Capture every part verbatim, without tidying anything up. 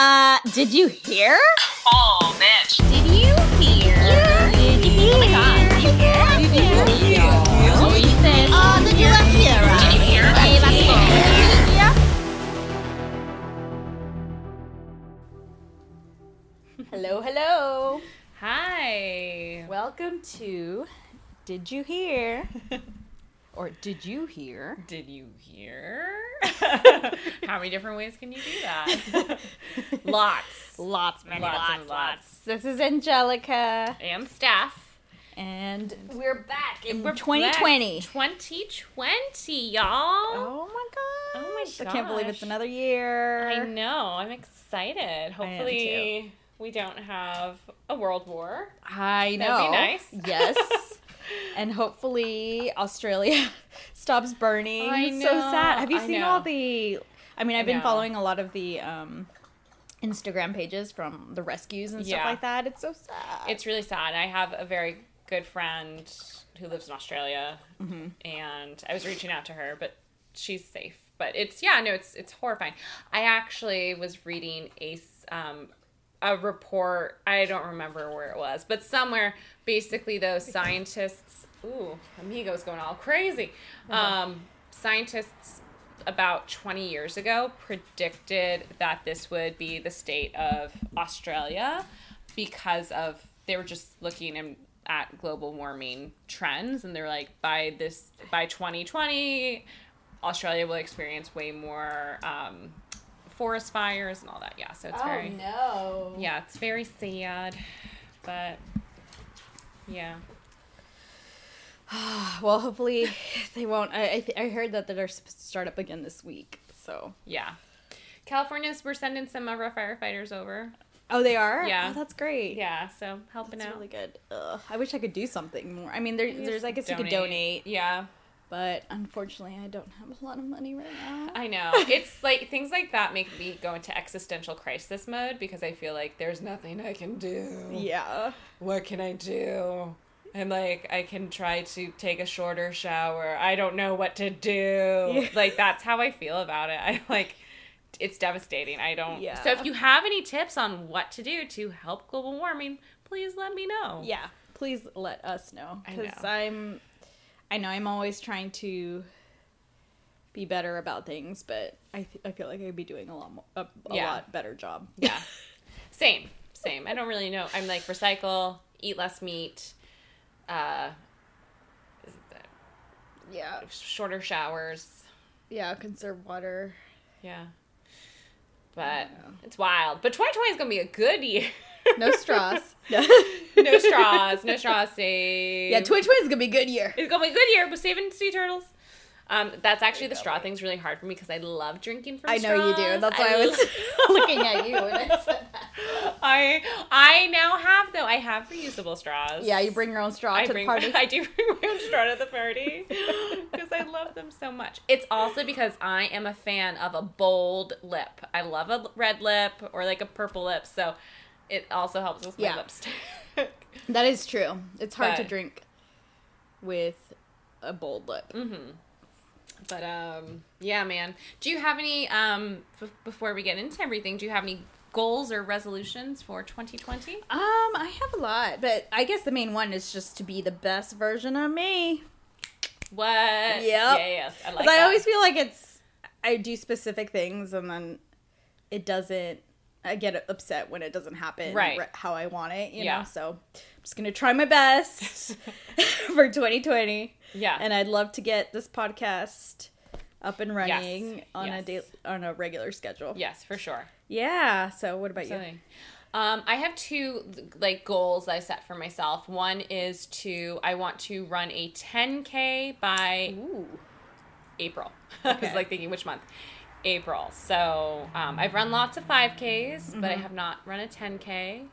Uh, did you hear? Oh, bitch. Did you hear? Yeah. Did you hear? Oh, my God. Did you hear? Did you hear? Did you hear? Oh, did you hear? Oh, did you hear? Did you hear? Did you hear? Hello, hello. Hi. Welcome to Did You Hear? Or did you hear? Did you hear? How many different ways can you do that? Lots. Lots, many lots, lots, and lots. This is Angelica. And Steph. And we're back in we're twenty twenty. Back. twenty twenty, y'all. Oh, my God. Oh, my gosh. I can't believe it's another year. I know. I'm excited. Hopefully I am too. We don't have a world war. I know. That'd be nice. Yes. And hopefully Australia stops burning. I know. It's so sad. Have you I seen know. all the... I mean, I've I been know. following a lot of the um, Instagram pages from the rescues and stuff yeah. like that. It's so sad. It's really sad. I have a very good friend who lives in Australia, mm-hmm. and I was reaching out to her, but she's safe. But it's, yeah, no, it's it's horrifying. I actually was reading a... Um, a report, I don't remember where it was, but somewhere, basically those scientists, ooh, amigo's going all crazy, um, scientists about twenty years ago predicted that this would be the state of Australia because of, they were just looking and at global warming trends, and they're like, by this, by twenty twenty, Australia will experience way more, um, forest fires and all that, yeah. So it's oh, very, no. yeah, it's very sad, but yeah. Well, hopefully they won't. I I, th- I heard that they're supposed to start up again this week, so yeah. California's we're sending some of our firefighters over. Oh, they are? Yeah. Oh, that's great. Yeah, so helping that's out. That's really good. Ugh. I wish I could do something more. I mean, there, there's I guess donate. you could donate. Yeah. But unfortunately, I don't have a lot of money right now. I know. It's like things like that make me go into existential crisis mode because I feel like there's nothing I can do. Yeah. What can I do? And like, I can try to take a shorter shower. I don't know what to do. Yeah. Like, that's how I feel about it. I like, it's devastating. I don't. Yeah. So if you have any tips on what to do to help global warming, please let me know. Yeah. Please let us know. Because I'm... I know I'm always trying to be better about things, but I th- I feel like I'd be doing a lot more, a, a yeah. lot better job. Yeah. Same. Same. I don't really know. I'm like, recycle, eat less meat, uh, yeah, shorter showers. Yeah, conserve water. Yeah. But it's wild. But twenty twenty is going to be a good year. No straws. No. no straws. No straws. Save. Yeah, twenty twenty is going to be a good year. It's going to be a good year. We're saving sea turtles. Um, that's actually the straw thing's really hard for me because I love drinking from straws. I know straws. you do. That's why I, I was looking at you when I said that. I, I now have, though. I have reusable straws. Yeah, you bring your own straw I to bring, the party. I do bring my own straw to the party because I love them so much. It's also because I am a fan of a bold lip. I love a red lip or like a purple lip, so it also helps with my yeah. lipstick. That is true. It's hard but, to drink with a bold lip. Mm-hmm. But, um, yeah, man. Do you have any, um, b- before we get into everything, do you have any goals or resolutions for twenty twenty? Um, I have a lot, but I guess the main one is just to be the best version of me. What? Yep. Yeah, yes, I like that. I always feel like it's, I do specific things and then it doesn't, I get upset when it doesn't happen right. how I want it, you yeah. know, so I'm just going to try my best for twenty twenty. Yeah. And I'd love to get this podcast up and running yes. on yes. a day, on a regular schedule. Yes, for sure. Yeah. So what about Absolutely. you? Um, I have two like goals I set for myself. One is to, I want to run a ten K by Ooh. April. Okay. I was like thinking which month? April. So um, I've run lots of five Ks, mm-hmm. but I have not run a ten K.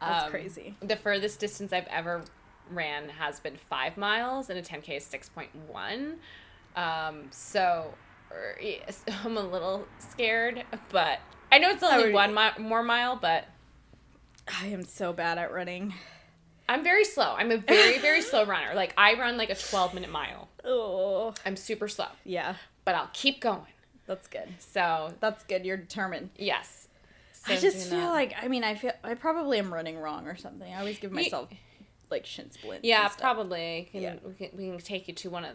Um, That's crazy. The furthest distance I've ever ran has been five miles, and a ten K is six point one. Um, so or, yes, I'm a little scared, but I know it's only one mi- more mile, but I am so bad at running. I'm very slow. I'm a very, very slow runner. Like, I run like a twelve minute mile. Oh. I'm super slow. Yeah. But I'll keep going. That's good. So. That's good. You're determined. Yes. So I just feel not. like, I mean, I feel, I probably am running wrong or something. I always give myself, you, like, shin splints. Yeah, probably. Can, yeah. We, can, we can take you to one of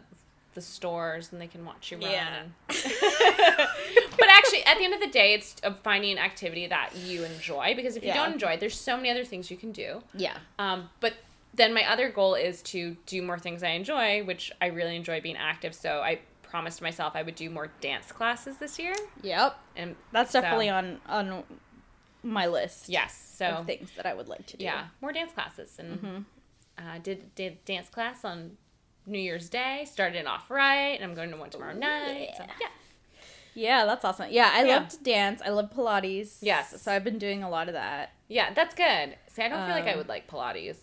the stores and they can watch you run. Yeah. But actually, at the end of the day, it's finding an activity that you enjoy. Because if you yeah. don't enjoy it, there's so many other things you can do. Yeah. Um, but then my other goal is to do more things I enjoy, which I really enjoy being active. So I promised myself I would do more dance classes this year. Yep. And that's so, definitely on, on my list. Yes. So of things that I would like to do. Yeah. More dance classes. And mm-hmm. uh, did did dance class on New Year's Day. Started off right. And I'm going to one tomorrow night. Yeah. So, yeah. Yeah, that's awesome. Yeah, I yeah. love to dance. I love Pilates. Yes. So I've been doing a lot of that. Yeah, that's good. See, I don't um, feel like I would like Pilates.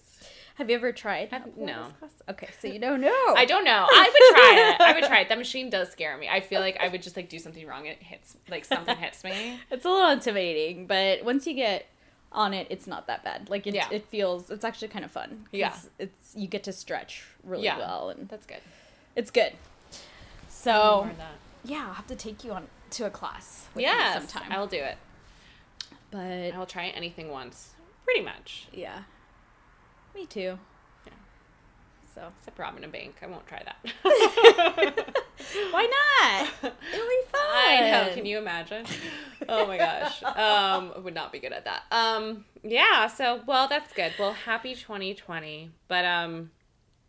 Have you ever tried? I've, no. Okay, so you don't know. I don't know. I would try it. I would try it. That machine does scare me. I feel like I would just, like, do something wrong and it hits, like, something hits me. It's a little intimidating, but once you get on it, it's not that bad. Like, it, yeah. it feels, it's actually kind of fun. Yeah. It's, you get to stretch really yeah. well. And that's good. It's good. So... yeah, I'll have to take you on to a class with yes, you sometime. I'll do it. But I'll try anything once, pretty much. Yeah. Me too. Yeah. So, except robbing a bank. I won't try that. Why not? It'll be fun. I know. Can you imagine? Oh my gosh. Um, I would not be good at that. Um, yeah, so, well, that's good. Well, happy twenty twenty. But, um...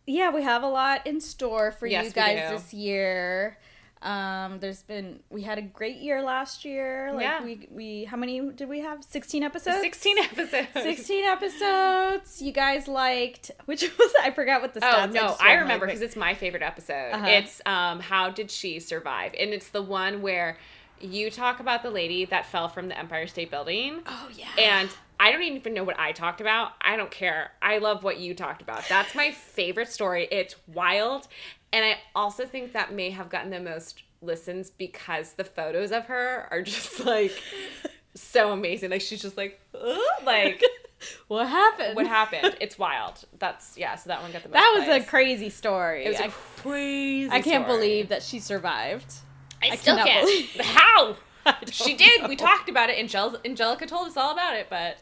yeah, we have a lot in store for yes, you guys this year. Um, there's been, we had a great year last year. Like yeah. we, we, how many did we have? sixteen episodes? sixteen episodes. sixteen episodes. You guys liked, which was, I forgot what the stats. Oh, no, I, I remember because it's my favorite episode. Uh-huh. It's, um, How Did She Survive? And it's the one where you talk about the lady that fell from the Empire State Building. Oh, yeah. And I don't even know what I talked about. I don't care. I love what you talked about. That's my favorite story. It's wild. And I also think that may have gotten the most listens because the photos of her are just, like, so amazing. Like, she's just like, ugh, like... what happened? What happened? It's wild. That's, yeah, so that one got the most That was plays. a crazy story. It was I, a crazy I can't story. believe that she survived. I, I still can't. Believe. How? She did. Know. We talked about it. Angel- Angelica told us all about it, but...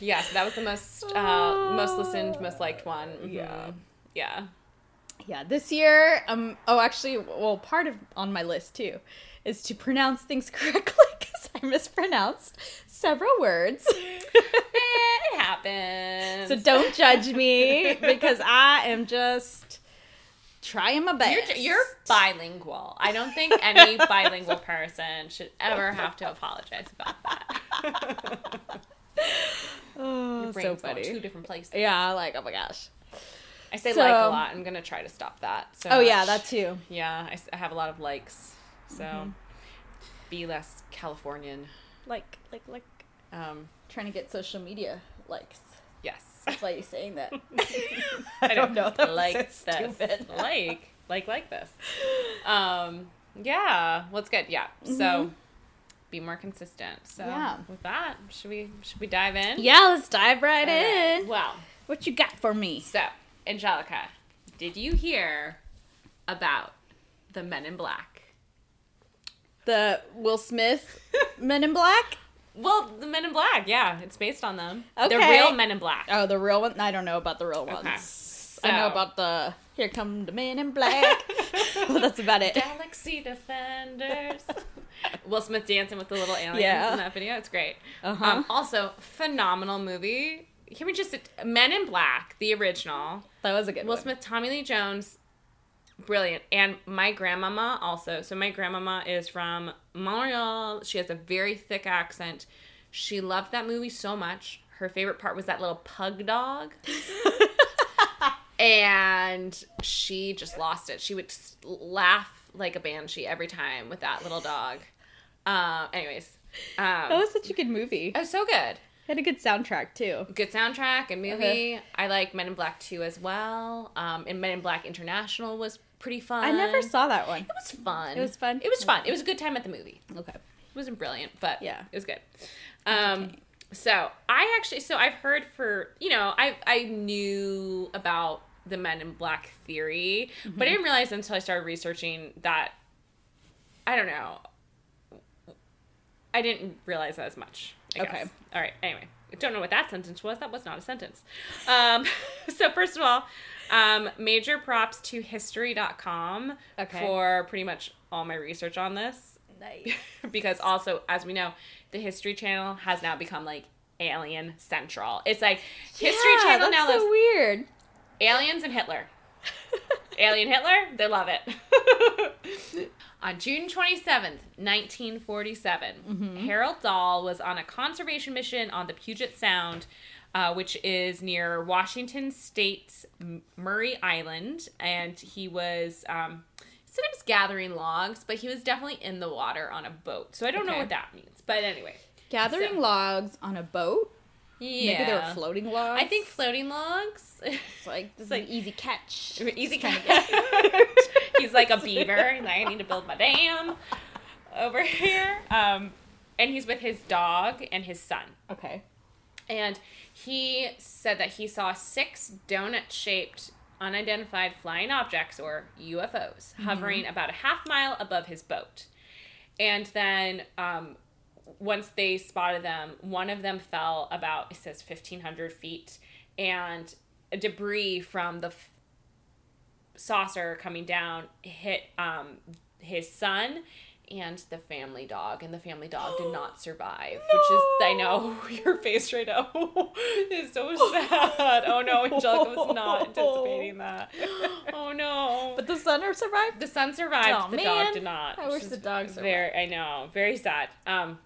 yeah, so that was the most, uh, most listened, most liked one. Mm-hmm. Yeah. Yeah. Yeah, this year, um, oh, actually, well, part of on my list, too, is to pronounce things correctly, because I mispronounced several words. It happens. So don't judge me, because I am just trying my best. You're, you're bilingual. I don't think any bilingual person should ever have to apologize about that. Oh, your brain's so funny. Going two different places. Yeah, like, oh my gosh. I say so, like a lot. I'm going to try to stop that. So oh, much. yeah, that too. Yeah, I, I have a lot of likes. So mm-hmm. be less Californian. Like, like, like. Um, trying to get social media likes. Yes. That's why you're saying that. I don't know. That like so this. Like, like, like this. Um, yeah. Well, it's good. Yeah. Mm-hmm. So be more consistent. So yeah. with that, should we, should we dive in? Yeah, let's dive right All in. Right. Wow. What you got for me? So. Angelica, did you hear about the Men in Black? The Will Smith Men in Black? Well, the Men in Black, yeah. It's based on them. Okay. The real Men in Black. Oh, the real one? I don't know about the real ones. Okay. So. I know about the, here come the Men in Black. Well, that's about it. Galaxy Defenders. Will Smith dancing with the little aliens yeah. in that video. It's great. Uh-huh. Um, also, phenomenal movie. Can we just... Men in Black, the original. That was a good Will one. Will Smith, Tommy Lee Jones, brilliant. And my grandmama also. So my grandmama is from Montreal. She has a very thick accent. She loved that movie so much. Her favorite part was that little pug dog. And she just lost it. She would laugh like a banshee every time with that little dog. Uh, anyways. Um, that was such a good movie. It was so good. Had a good soundtrack, too. Good soundtrack and movie. Uh-huh. I like Men in Black two as well. Um, and Men in Black International was pretty fun. I never saw that one. It was fun. It was fun? It was fun. It was a good time at the movie. Okay. It wasn't brilliant, but yeah. it was good. Um, okay. So, I actually... So, I've heard for... You know, I I knew about the Men in Black theory, mm-hmm. but I didn't realize until I started researching that... I don't know... I didn't realize that as much. I okay. Guess. All right. Anyway, I don't know what that sentence was. That was not a sentence. Um, so first of all, um, major props to history dot com okay. for pretty much all my research on this. Nice. Because also, as we know, the History Channel has now become like Alien Central. It's like yeah, History Channel that's now so lives weird. Aliens and Hitler. Alien Hitler, they love it. On June twenty-seventh, nineteen forty-seven, mm-hmm. Harold Dahl was on a conservation mission on the Puget Sound, uh, which is near Washington State's Murray Island, and he was um, sometimes gathering logs, but he was definitely in the water on a boat. So I don't okay. know what that means, but anyway. Gathering so. logs on a boat? Yeah. Maybe they were floating logs? I think floating logs. It's like, this it's is like, an easy catch. Easy catch. He's like a beaver. He's like, I need to build my dam over here. Um, and he's with his dog and his son. Okay. And he said that he saw six donut-shaped unidentified flying objects, or U F Os, hovering mm-hmm. about a half mile above his boat. And then... Um, once they spotted them, one of them fell about, it says fifteen hundred feet, and debris from the f- saucer coming down hit um, his son and the family dog, and the family dog did not survive, no! which is, I know, your face right now is so sad. Oh no, Angelica was not anticipating that. Oh no. But the son survived? The son survived, oh, the man. dog did not. I wish the dog survived. Very, I know, very sad. Um,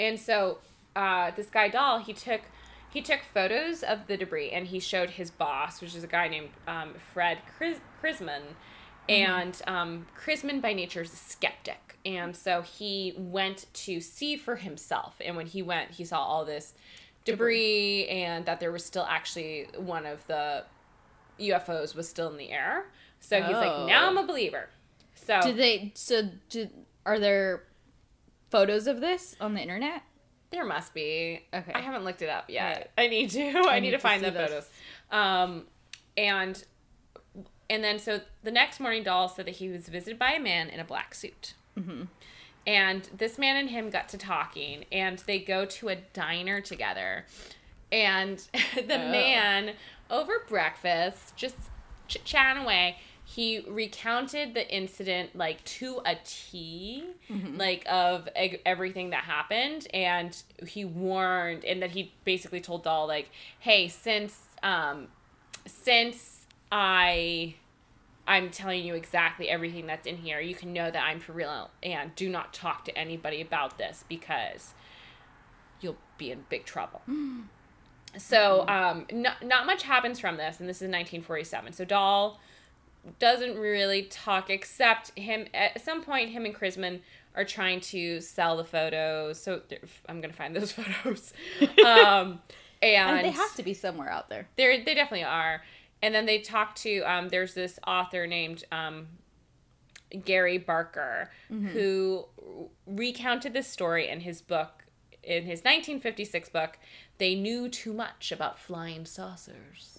And so, uh, this guy Dahl, he took, he took photos of the debris, and he showed his boss, which is a guy named um, Fred Chrisman, mm-hmm. and um, Chrisman by nature is a skeptic, and so he went to see for himself, and when he went, he saw all this debris, debris. and that there was still actually one of the U F Os was still in the air, so oh. he's like, now I'm a believer. So did they? So did are there? Photos of this on the internet? There must be. Okay. I haven't looked it up yet. Right. I need to. I, I need, need to find the this. photos. Um, and and then so the next morning, Dahl said that he was visited by a man in a black suit. Mm-hmm. And this man and him got to talking, and they go to a diner together. And the oh. man, over breakfast, just chit-chatting away, he recounted the incident, like, to a T, mm-hmm. like, of eg- everything that happened, and he warned, and that he basically told Dahl, like, hey, since, um, since I, I'm telling you exactly everything that's in here, you can know that I'm for real, and do not talk to anybody about this, because you'll be in big trouble. So, um, not, not much happens from this, and this is nineteen forty-seven, so Dahl... doesn't really talk, except him at some point him and Chrisman are trying to sell the photos, so I'm gonna find those photos. um and, and they have to be somewhere out there. They they definitely are. And then they talk to um there's this author named um Gary Barker, mm-hmm. who recounted this story in his book, in his nineteen fifty-six book, They Knew Too Much About Flying Saucers.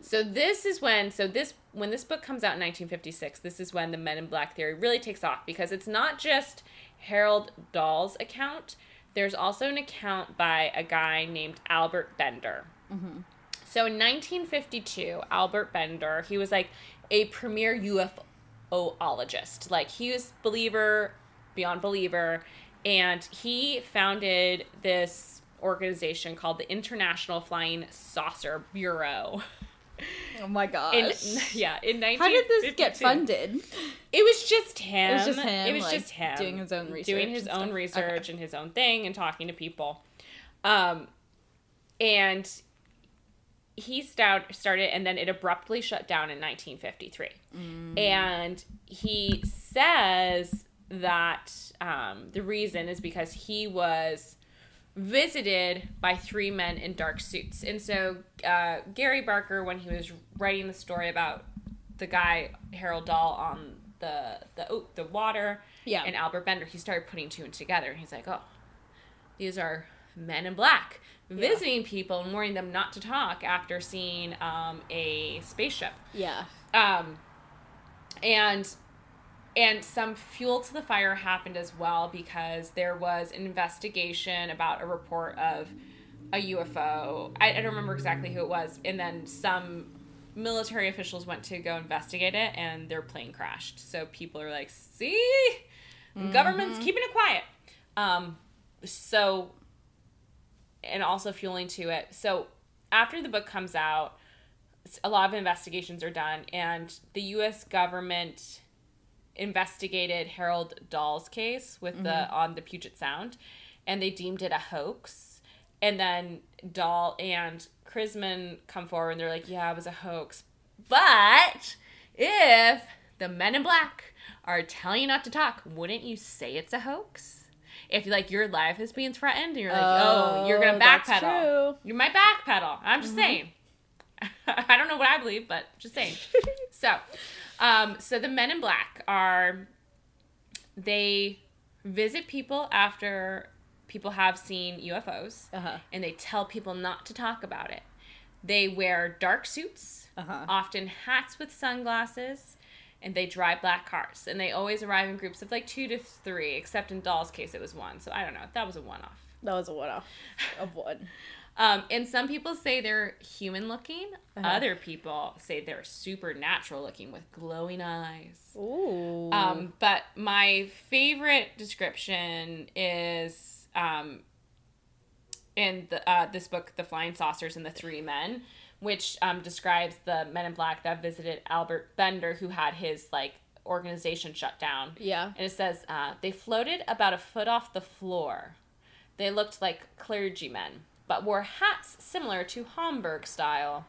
So this is when, so this, when this book comes out in nineteen fifty-six, this is when the Men in Black theory really takes off, because it's not just Harold Dahl's account. There's also an account by a guy named Albert Bender. Mm-hmm. So in nineteen fifty-two, Albert Bender, he was like a premier UFOologist. Like, he was believer, beyond believer, and he founded this organization called the International Flying Saucer Bureau. Oh my gosh. In, yeah, in nineteen fifty-two. How did this get funded? It was just him. It was just him. It was like, just him. Doing his own research. Doing his own stuff. research okay. and his own thing and talking to people. Um, and he stout, started, and then it abruptly shut down in nineteen fifty-three. Mm. And he says that um, the reason is because he was visited by three men in dark suits. And so uh, Gary Barker, when he was writing the story about the guy Harold Dahl on the the oh, the water yeah. and Albert Bender, he started putting two and together. And he's like, oh, these are men in black visiting yeah. people and warning them not to talk after seeing um, a spaceship. Yeah. Um, and And some fuel to the fire happened as well, because there was an investigation about a report of a U F O. I, I don't remember exactly who it was. And then some military officials went to go investigate it, and their plane crashed. So people are like, see? Mm-hmm. Government's keeping it quiet. Um, so, and also fueling to it. So after the book comes out, a lot of investigations are done, and the U S government investigated Harold Dahl's case with mm-hmm. the on the Puget Sound, and they deemed it a hoax. And then Dahl and Chrisman come forward, and they're like, yeah, it was a hoax. But if the men in black are telling you not to talk, wouldn't you say it's a hoax? If, like, your life is being threatened, and you're like, oh, oh you're going to backpedal. You might backpedal. I'm just mm-hmm. saying. I don't know what I believe, but just saying. So, um, so the men in black are, they visit people after people have seen U F Os, uh-huh. and they tell people not to talk about it. They wear dark suits, uh-huh. often hats with sunglasses, and they drive black cars. And they always arrive in groups of, like, two to three, except in Dahl's case it was one. So I don't know. That was a one-off. That was a one-off of one. Um, and some people say they're human-looking. Uh-huh. Other people say they're supernatural-looking with glowing eyes. Ooh. Um, but my favorite description is um, in the, uh, this book, The Flying Saucers and the Three Men, which um, describes the men in black that visited Albert Bender, who had his, like, organization shut down. Yeah. And it says, uh, they floated about a foot off the floor. They looked like clergymen, but wore hats similar to Homburg style.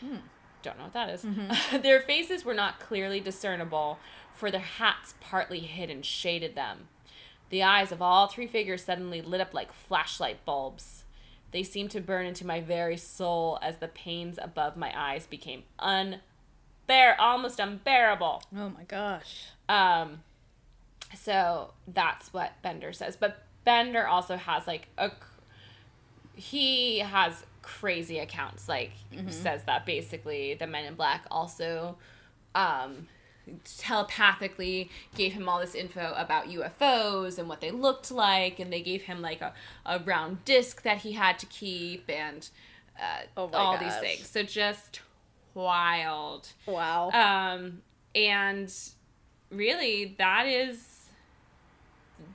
Hmm. Don't know what that is. Mm-hmm. Their faces were not clearly discernible, for their hats partly hid and shaded them. The eyes of all three figures suddenly lit up like flashlight bulbs. They seemed to burn into my very soul as the pains above my eyes became unbear- almost unbearable. Oh my gosh. Um, so that's what Bender says. But Bender also has, like, a... He has crazy accounts, like, mm-hmm. says that basically the men in black also um, telepathically gave him all this info about U F Os and what they looked like, and they gave him, like, a, a round disc that he had to keep, and uh, oh my all gosh. These things. So just wild. Wow. Um, and really, that is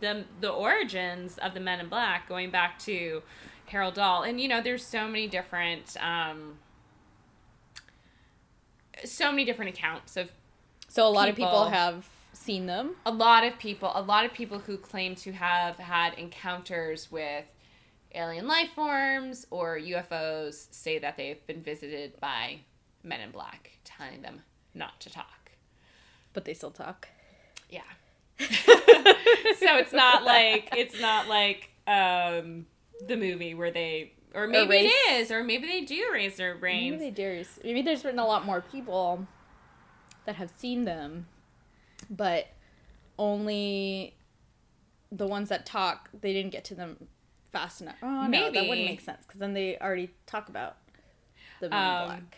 the the origins of the men in black, going back to Harold Dahl. And, you know, there's so many different, um, so many different accounts of So a lot people. of people have seen them? A lot of people. A lot of people who claim to have had encounters with alien life forms or U F Os say that they've been visited by men in black, telling them not to talk. But they still talk. Yeah. So it's not like, it's not like, um... the movie where they, or maybe erase. It is, or maybe they do erase their brains. Maybe they do. Maybe there's been a lot more people that have seen them, but only the ones that talk, they didn't get to them fast enough. Oh, no, maybe. That wouldn't make sense, because then they already talk about the men um, in black.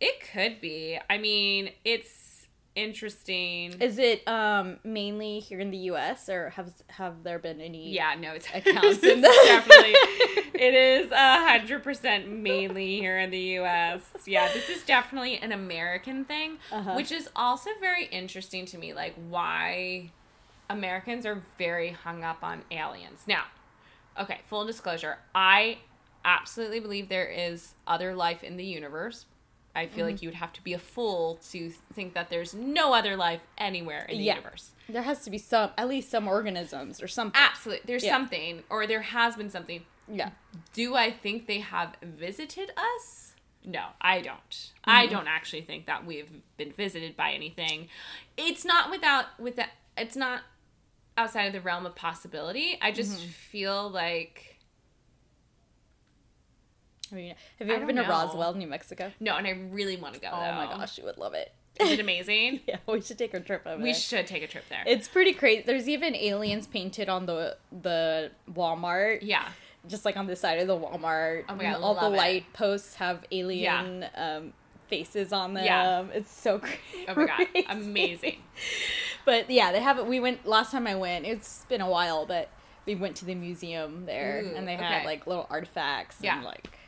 It could be. I mean, it's interesting. Is it um, mainly here in the U S, or have have there been any? Yeah, no, it's accounts in definitely. It is a hundred percent mainly here in the U S. Yeah, this is definitely an American thing, uh-huh. which is also very interesting to me. Like, why Americans are very hung up on aliens. Now, okay, full disclosure, I absolutely believe there is other life in the universe. I feel mm-hmm. like you would have to be a fool to think that there's no other life anywhere in the yeah. universe. There has to be some, at least some organisms or something. Absolutely. There's yeah. something, or there has been something. Yeah. Do I think they have visited us? No, I don't. Mm-hmm. I don't actually think that we've been visited by anything. It's not without, with that, it's not outside of the realm of possibility. I just mm-hmm. feel like... I mean, have you ever been know. to Roswell, New Mexico? No, and I really want to go, oh, though. Oh my gosh, you would love it. Is it amazing? Yeah, we should take a trip over we there. We should take a trip there. It's pretty crazy. There's even aliens painted on the the Walmart. Yeah. Just like on the side of the Walmart. Oh my God, all the light it. posts have alien yeah. um, faces on them. Yeah. It's so crazy. Oh my God. Amazing. But yeah, they haven't, we went, last time I went, it's been a while, but we went to the museum there. Ooh, and they had okay. like little artifacts yeah. and like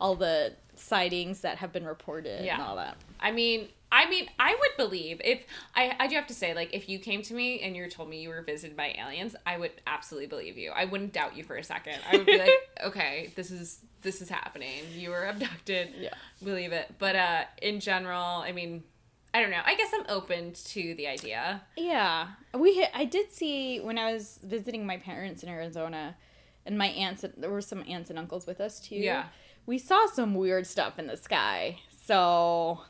all the sightings that have been reported yeah. and all that. I mean, I mean, I would believe if I, I do have to say, like, if you came to me and you told me you were visited by aliens, I would absolutely believe you. I wouldn't doubt you for a second. I would be like, okay, this is this is happening. You were abducted. Yeah, believe it. But uh, in general, I mean, I don't know. I guess I'm open to the idea. Yeah, we. I did see when I was visiting my parents in Arizona, and my aunts. There were some aunts and uncles with us too. Yeah, we saw some weird stuff in the sky. So.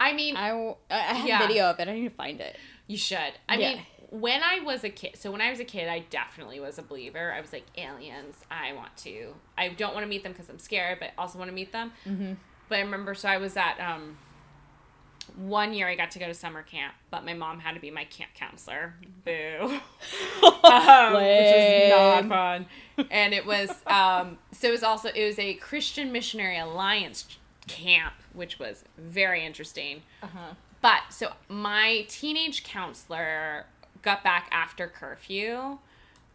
I mean, I, I have yeah. video of it. I need to find it. You should. I yeah. mean, when I was a kid, so when I was a kid, I definitely was a believer. I was like, aliens, I want to. I don't want to meet them because I'm scared, but I also want to meet them. Mm-hmm. But I remember, so I was at, um, one year I got to go to summer camp, but my mom had to be my camp counselor. Boo. um, which was not fun. And it was, um, so it was also, it was a Christian Missionary Alliance camp, which was very interesting. Uh-huh. But so my teenage counselor got back after curfew,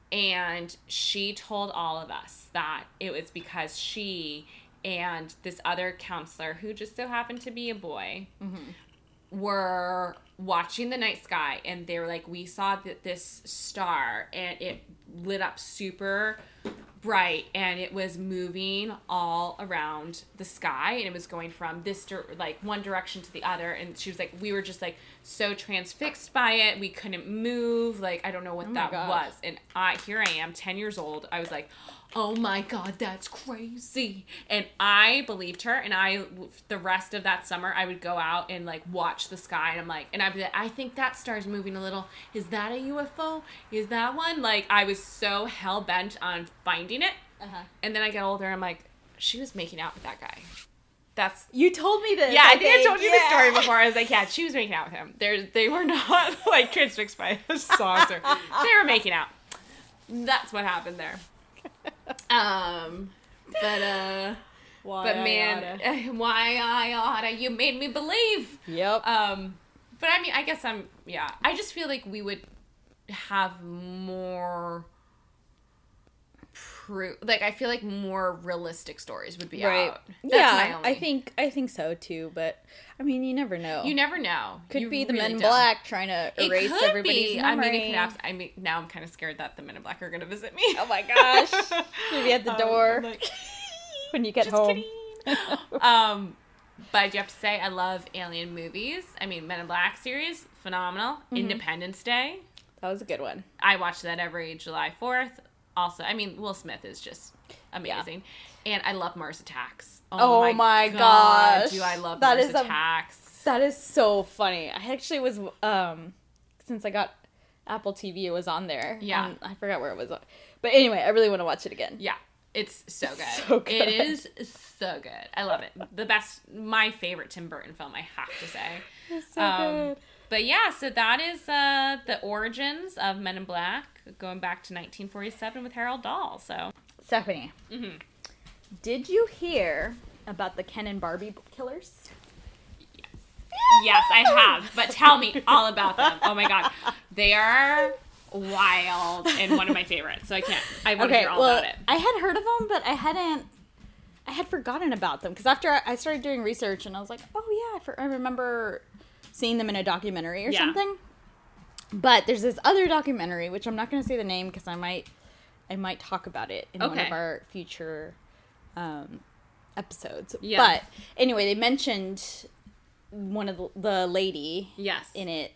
and she told all of us that it was because she and this other counselor, who just so happened to be a boy, mm-hmm. were watching the night sky, and they were like, we saw th- this star, and it lit up super bright, and it was moving all around the sky, and it was going from this di- like one direction to the other, and she was like, we were just like so transfixed by it, we couldn't move, like I don't know what oh that was. And I here I am, ten years old, I was like, oh my God, that's crazy. And I believed her, and I the rest of that summer I would go out and like watch the sky, and I'm like, and I'd be like, I think that star's moving a little, is that a U F O, is that one, like I was so hell bent on finding it. Uh-huh. And then I get older, I'm like, she was making out with that guy. That's you told me this. Yeah, I, I think, think I told you yeah. the story before. I was like, yeah, she was making out with him. There's they were not like transfixed by a saucer. They were making out. That's what happened there. Um, but, uh, why but man, I why I oughta, you made me believe. Yep. Um, but I mean, I guess I'm, yeah, I just feel like we would have more proof, like, I feel like more realistic stories would be right. out. That's yeah, my only. I think, I think so too, but I mean, you never know. You never know. Could you be the really Men in Black trying to erase it could everybody's be. memory. I mean, it could abs- I mean, now I'm kind of scared that the Men in Black are going to visit me. Oh my gosh. You'll be at the door um, like, when you get just home. Just kidding. um, but you have to say, I love alien movies. I mean, Men in Black series, phenomenal. Mm-hmm. Independence Day. That was a good one. I watch that every July fourth. Also, I mean, Will Smith is just amazing. Yeah. And I love Mars Attacks. Oh, oh my, my God, gosh. Do I love that Mars is Attacks. A, that is so funny. I actually was, um, since I got Apple T V, it was on there. Yeah. I forgot where it was on. But anyway, I really want to watch it again. Yeah. It's so good. So good. It is so good. I love it. The best, my favorite Tim Burton film, I have to say. It's so um, good. But yeah, so that is uh, the origins of Men in Black, going back to nineteen forty-seven with Harold Dahl. So, Stephanie, mm-hmm. did you hear about the Ken and Barbie killers? Yes, yes, I have. But tell me all about them. Oh my God, they are wild and one of my favorites. So I can't. I want okay, to hear all well, about it. I had heard of them, but I hadn't. I had forgotten about them because after I started doing research, and I was like, oh yeah, I, for, I remember seeing them in a documentary or yeah. something. But there's this other documentary, which I'm not going to say the name because I might I might talk about it in okay. one of our future um, episodes. Yeah. But anyway, they mentioned one of the, the lady yes. in it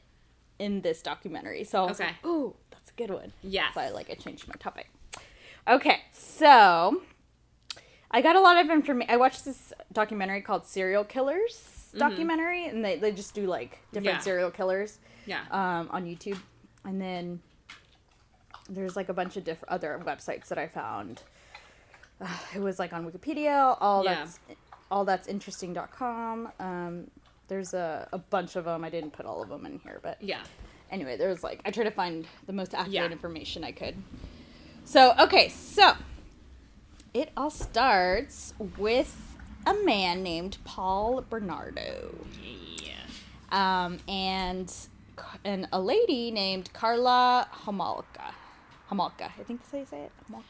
in this documentary. So I was okay. like, ooh, that's a good one. Yes. So I, like, I changed my topic. Okay, so I got a lot of information. I watched this documentary called Serial Killers. Documentary mm-hmm. and they, they just do like different yeah. serial killers yeah um on YouTube, and then there's like a bunch of different other websites that I found. Uh, it was like on Wikipedia, all yeah. that's all that's interesting dot com. Um there's a, a bunch of them. I didn't put all of them in here, but yeah anyway, there was like I tried to find the most accurate yeah. information I could. So okay so it all starts with a man named Paul Bernardo. Yeah. Um, and and a lady named Karla Homolka. Homolka. I think that's how you say it. Homolka.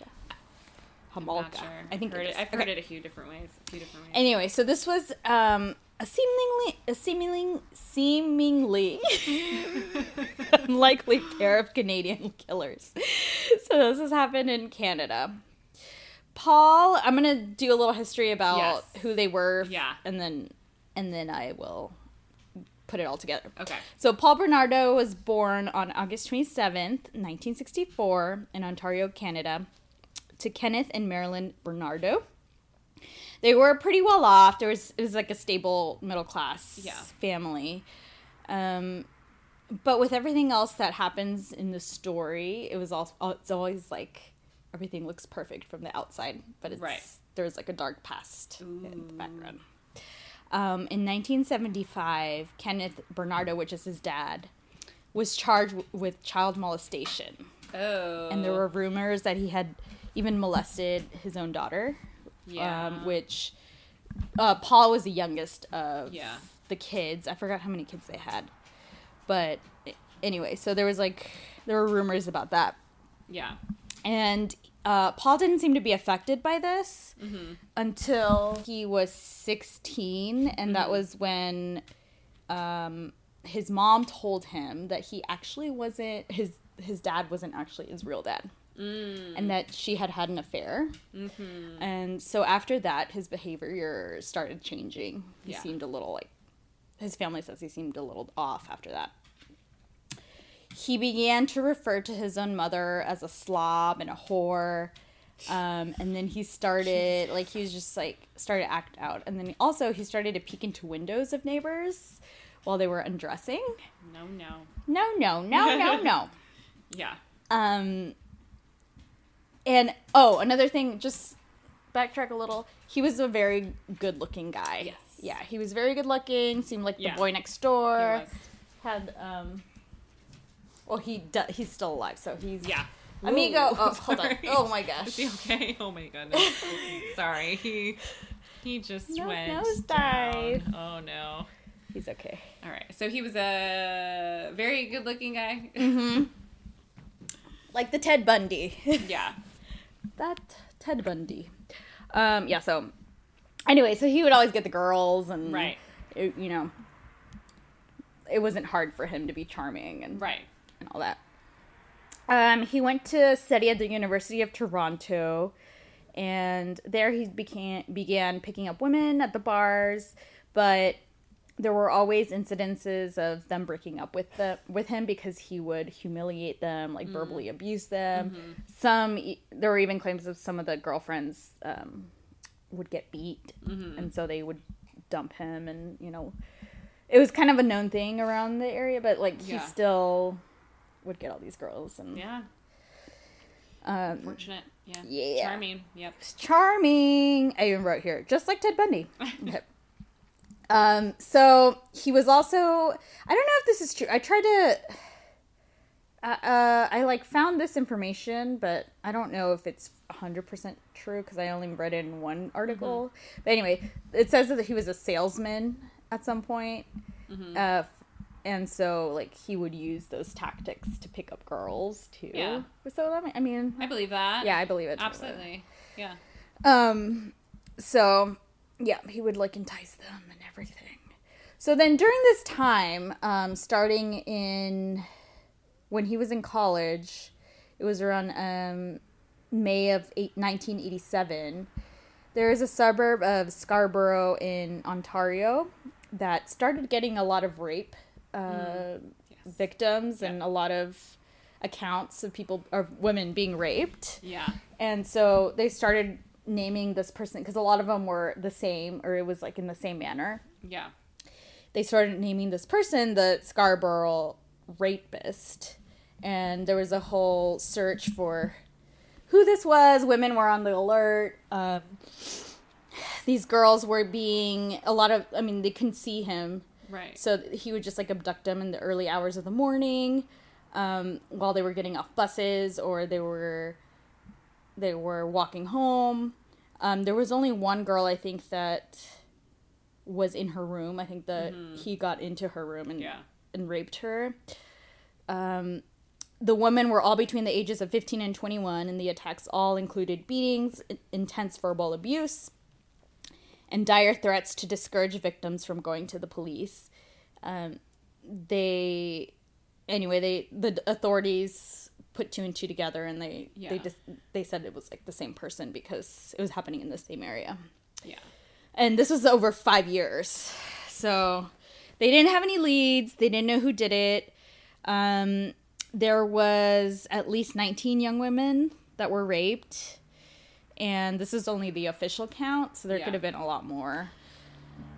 Homolka. Sure. I think heard it, I've heard okay. it a few different ways. A few different ways. Anyway, so this was um, a seemingly a seemingly seemingly unlikely pair of Canadian killers. So this has happened in Canada. Paul, I'm going to do a little history about yes. who they were. Yeah. And then and then I will put it all together. Okay. So Paul Bernardo was born on August twenty-seventh, nineteen sixty-four in Ontario, Canada, to Kenneth and Marilyn Bernardo. They were pretty well off. There was it was like a stable middle class yeah. family. Um but with everything else that happens in the story, it was all it's always like everything looks perfect from the outside, but it's, right. there's like a dark past Ooh. in the background. Um, in nineteen seventy-five, Kenneth Bernardo, which is his dad, was charged w- with child molestation. Oh. And there were rumors that he had even molested his own daughter, yeah. um, which uh, Paul was the youngest of yeah. the kids. I forgot how many kids they had. But anyway, so there was like, there were rumors about that. Yeah. And uh, Paul didn't seem to be affected by this mm-hmm. until he was sixteen, and mm-hmm. that was when um, his mom told him that he actually wasn't, his his dad wasn't actually his real dad, mm. and that she had had an affair. Mm-hmm. And so after that, his behavior started changing. He yeah. seemed a little, like, his family says he seemed a little off after that. He began to refer to his own mother as a slob and a whore. Um, and then he started, like, he was just, like, started to act out. And then he, also he started to peek into windows of neighbors while they were undressing. No, no. No, no, no, no, no. Yeah. Um. And, oh, another thing, just backtrack a little. He was a very good-looking guy. Yes. Yeah, he was very good-looking, seemed like yeah. the boy next door. Had, um... Well, he do- he's still alive, so he's... Yeah. Amigo... Ooh, oh, hold on. Oh, my gosh. Is he okay? Oh, my goodness. Sorry. He he just no, went nose dive. Down. Oh, no. He's okay. All right. So he was a very good-looking guy. Mm-hmm. Like the Ted Bundy. Yeah. That Ted Bundy. Um, yeah, so... Anyway, so he would always get the girls, and... Right. It, you know... It wasn't hard for him to be charming, and... Right. And all that. Um, he went to study at the University of Toronto, and there he began began picking up women at the bars, but there were always incidences of them breaking up with the with him because he would humiliate them, like mm. verbally abuse them. Mm-hmm. Some there were even claims of some of the girlfriends um, would get beat, mm-hmm. and so they would dump him, and you know, it was kind of a known thing around the area, but like yeah. he still. Would get all these girls and yeah, um, fortunate yeah, yeah, charming yep, charming. I even wrote here just like Ted Bundy. Okay. Um, so he was also. I don't know if this is true. I tried to. Uh, uh I like found this information, but I don't know if it's a hundred percent true because I only read it in one article. Mm-hmm. But anyway, it says that he was a salesman at some point. Mm-hmm. Uh. And so, like, he would use those tactics to pick up girls, too. Yeah. So, I mean... I believe that. Yeah, I believe it, too. Absolutely. Yeah. Um, so, yeah, he would, like, entice them and everything. So then, during this time, um, starting in... When he was in college, it was around um, May of nineteen eighty-seven, there is a suburb of Scarborough in Ontario that started getting a lot of rape Uh, mm. yes. victims yep. and a lot of accounts of people of women being raped. Yeah. And so they started naming this person because a lot of them were the same, or it was like in the same manner. Yeah. They started naming this person the Scarborough Rapist, and there was a whole search for who this was. Women were on the alert. Um, these girls were being a lot of. I mean, they couldn't see him. Right. So he would just, like, abduct them in the early hours of the morning um, while they were getting off buses or they were they were walking home. Um, there was only one girl, I think, that was in her room. I think that mm-hmm. he got into her room and yeah. and raped her. Um, the women were all between the ages of fifteen and twenty-one, and the attacks all included beatings, intense verbal abuse, and dire threats to discourage victims from going to the police. Um, they, anyway, they the authorities put two and two together, and they yeah. they just they said it was like the same person because it was happening in the same area. Yeah, and this was over five years, so they didn't have any leads. They didn't know who did it. Um, there was at least nineteen young women that were raped, and this is only the official count, so there yeah. could have been a lot more.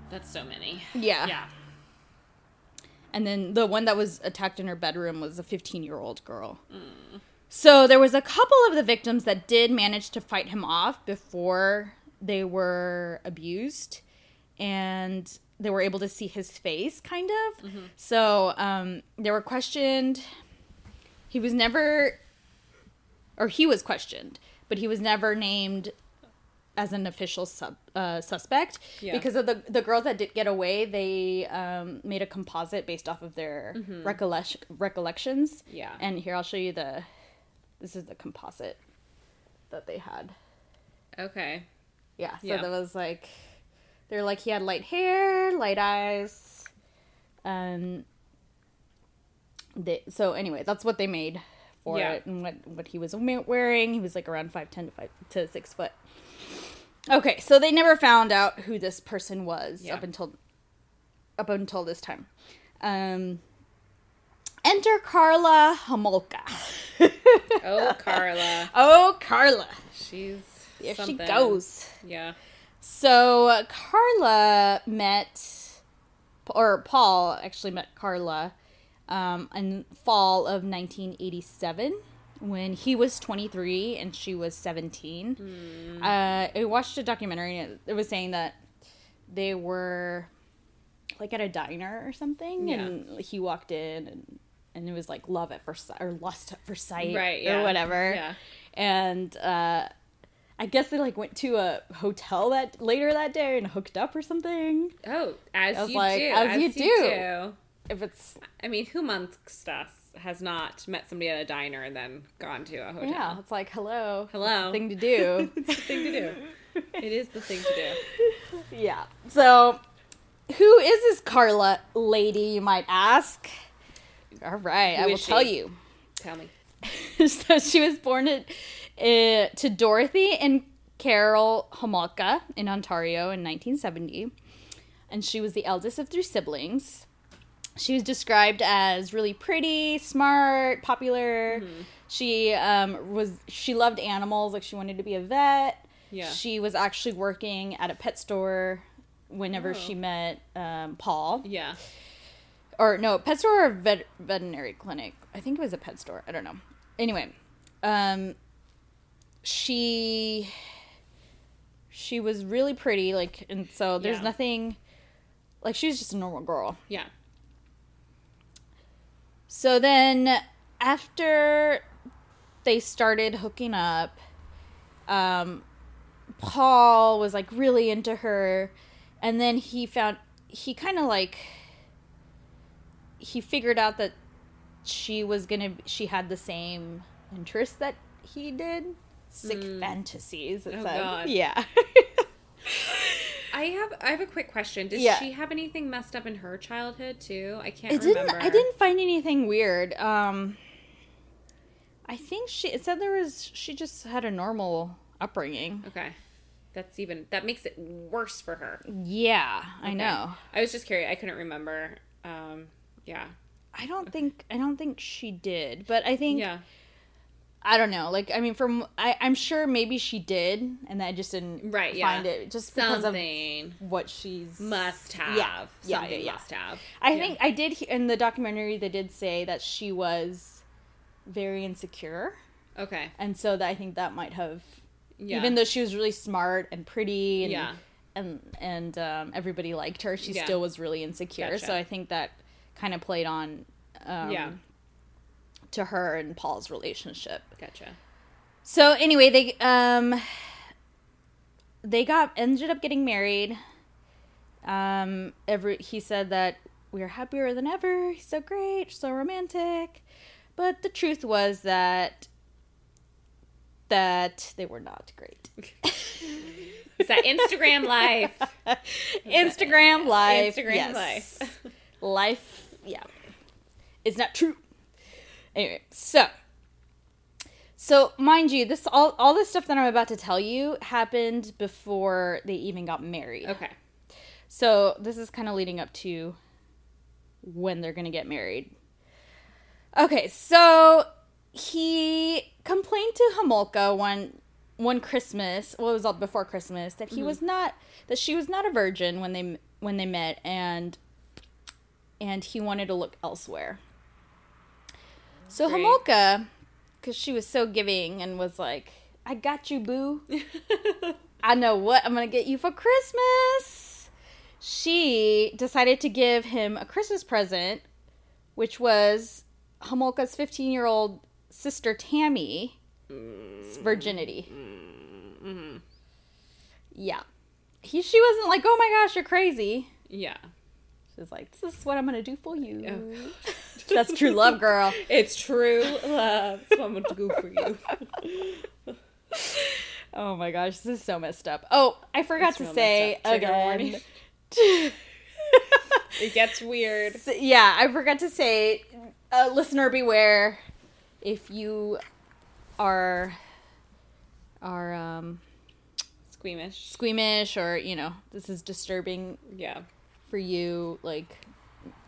That's so many. Yeah. Yeah. And then the one that was attacked in her bedroom was a fifteen-year-old girl. Mm. So there was a couple of the victims that did manage to fight him off before they were abused. And they were able to see his face, kind of. Mm-hmm. So um, they were questioned. He was never... Or he was questioned. But he was never named as an official sub, uh, suspect yeah. because of the the girls that did get away, they um, made a composite based off of their mm-hmm. recolle- recollections. Yeah. And here, I'll show you the, this is the composite that they had. Okay. Yeah. So yeah. there was like, they're like, he had light hair, light eyes. Um. They, so anyway, that's what they made for yeah. it and what, what he was wearing. He was like around five ten to six foot. Okay, so they never found out who this person was yeah. up until up until this time. Um, enter Karla Homolka. Oh, Karla. Oh, Karla. She's There something. She goes. Yeah. So uh, Karla met, or Paul actually met Karla um, in fall of nineteen eighty-seven. When he was twenty-three and she was seventeen. Mm. Uh, I watched a documentary and it was saying that they were like at a diner or something yeah. and he walked in and, and it was like love at first sight or lust at first sight right, yeah. or whatever. Yeah. And uh, I guess they like went to a hotel that later that day and hooked up or something. Oh, as you like, do. As, as you, you do. do. If it's, I mean, who amongst us has not met somebody at a diner and then gone to a hotel? Yeah, it's like, hello. Hello. It's the thing to do. It's the thing to do. It is the thing to do. Yeah. So, who is this Karla lady, you might ask? All right, who I will she? tell you. Tell me. So, she was born at, uh, to Dorothy and Carol Homolka in Ontario in nineteen seventy, and she was the eldest of three siblings. She was described as really pretty, smart, popular. Mm-hmm. She um, was she loved animals, like she wanted to be a vet. Yeah. She was actually working at a pet store whenever oh. she met um, Paul. Yeah. Or no, pet store or vet- veterinary clinic. I think it was a pet store. I don't know. Anyway, um, she she was really pretty, like, and so there's yeah. nothing, like, she was just a normal girl. Yeah. So then, after they started hooking up, um, Paul was, like, really into her, and then he found, he kind of, like, he figured out that she was gonna, she had the same interests that he did. Sick mm. fantasies, it oh, said. God. Yeah. I have I have a quick question. Did yeah. she have anything messed up in her childhood too? I can't I didn't, remember. I didn't find anything weird. Um, I think she it said there was she just had a normal upbringing. Okay, that's even that makes it worse for her. Yeah, okay. I know. I was just curious. I couldn't remember. Um, yeah, I don't okay. think I don't think she did, but I think yeah. I don't know. Like, I mean, from I, I'm sure maybe she did, and I just didn't right, find yeah. it just because something of what she's must have. Yeah, yeah, something yeah, yeah. must have. I yeah. think I did in the documentary. They did say that she was very insecure. Okay, and so that I think that might have, yeah. even though she was really smart and pretty, and yeah. and and um, everybody liked her, she yeah. still was really insecure. Gotcha. So I think that kind of played on. Um, yeah. to her and Paul's relationship. Gotcha. So anyway, they um they got ended up getting married. Um, every he said that we are happier than ever. He's so great, so romantic. But the truth was that that they were not great. It's that Instagram life. Instagram life. Instagram yes. life. Life, yeah. It's not true. Anyway, so so mind you, this all all this stuff that I'm about to tell you happened before they even got married. Okay. So this is kind of leading up to when they're going to get married. Okay, so he complained to Homolka one one Christmas, well, it was all before Christmas, that he mm-hmm. was not, that she was not a virgin when they when they met, and and he wanted to look elsewhere. So Great. Homolka, because she was so giving and was like, I got you, boo. I know what I'm going to get you for Christmas. She decided to give him a Christmas present, which was Homolka's fifteen-year-old sister Tammy's virginity. Mm-hmm. Yeah. He, she wasn't like, oh my gosh, you're crazy. Yeah. She was like, this is what I'm going to do for you. Oh. That's true love, girl. It's true love. That's what I'm going to do for you. Oh my gosh, this is so messed up. Oh, I forgot to say again. It gets weird. So, yeah, I forgot to say, uh, listener beware. If you are are um, squeamish, squeamish, or you know, this is disturbing. Yeah. For you, like,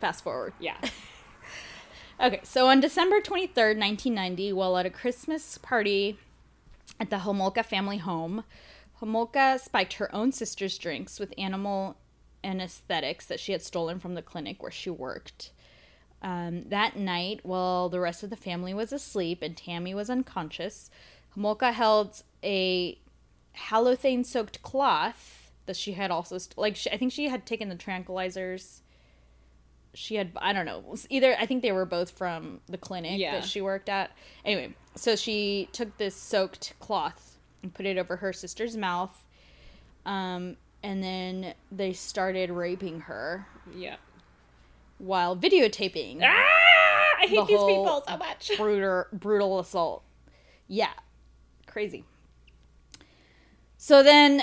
fast forward. Yeah. Okay, so on December twenty-third, nineteen ninety, while at a Christmas party at the Homolka family home, Homolka spiked her own sister's drinks with animal anesthetics that she had stolen from the clinic where she worked. Um, that night, while the rest of the family was asleep and Tammy was unconscious, Homolka held a halothane-soaked cloth that she had also... St- like, she, I think she had taken the tranquilizers... She had, I don't know, either, I think they were both from the clinic yeah. that she worked at. Anyway, so she took this soaked cloth and put it over her sister's mouth. Um, and then they started raping her. Yeah. While videotaping. Ah! I hate the these whole people so much. Brutal, brutal assault. Yeah. Crazy. So then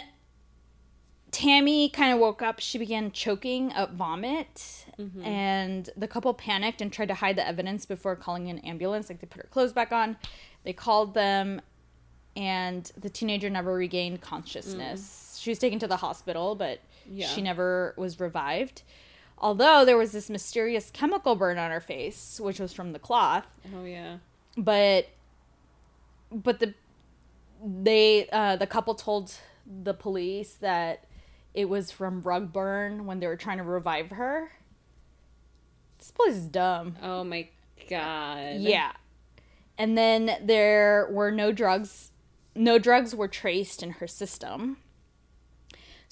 Tammy kind of woke up. She began choking up vomit, mm-hmm. and the couple panicked and tried to hide the evidence before calling an ambulance. Like, they put her clothes back on. They called them, and the teenager never regained consciousness. Mm. She was taken to the hospital, but yeah. she never was revived. Although there was this mysterious chemical burn on her face, which was from the cloth. Oh, yeah. But but the they uh, the couple told the police that it was from rug burn when they were trying to revive her. This place is dumb. Oh my god. Yeah. And then there were no drugs. No drugs were traced in her system.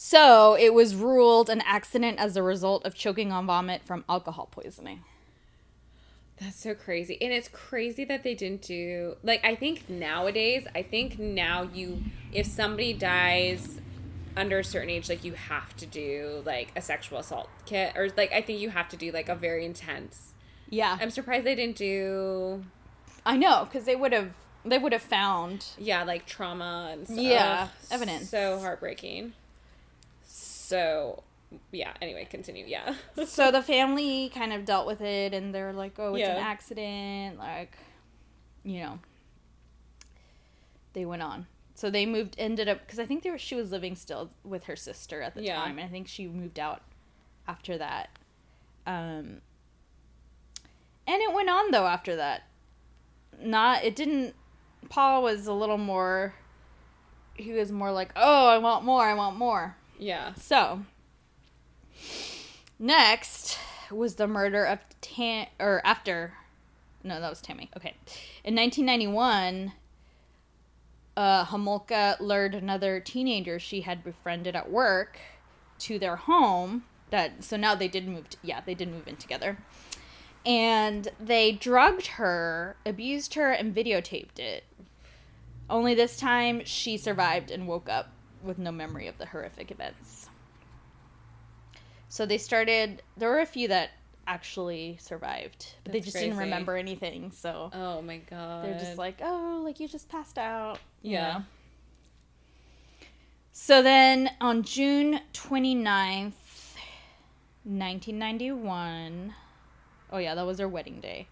So it was ruled an accident as a result of choking on vomit from alcohol poisoning. That's so crazy. And it's crazy that they didn't do... Like, I think nowadays, I think now you... If somebody dies... under a certain age, like, you have to do, like, a sexual assault kit, or, like, I think you have to do, like, a very intense. Yeah. I'm surprised they didn't do... I know, because they would have, they would have found... Yeah, like, trauma and stuff. Yeah, evidence. So heartbreaking. So, yeah, anyway, continue, yeah. So the family kind of dealt with it, and they were like, oh, it's yeah. an accident, like, you know. They went on. So they moved, ended up, because I think they were, she was living still with her sister at the yeah. time, and I think she moved out after that. Um, and it went on, though, after that. Not, it didn't, Paul was a little more, he was more like, oh, I want more, I want more. Yeah. So, next was the murder of, Tam, or after, no, that was Tammy, okay. In nineteen ninety-one... Uh, Homolka lured another teenager she had befriended at work to their home. That so now they did move. To, yeah, they did move in together, and they drugged her, abused her, and videotaped it. Only this time, she survived and woke up with no memory of the horrific events. So they started, there were a few that actually survived, but That's they just crazy. didn't remember anything, so. Oh my God. They're just like, oh, like you just passed out. Yeah. You know? So then on June twenty-ninth, nineteen ninety-one, oh yeah, that was their wedding day.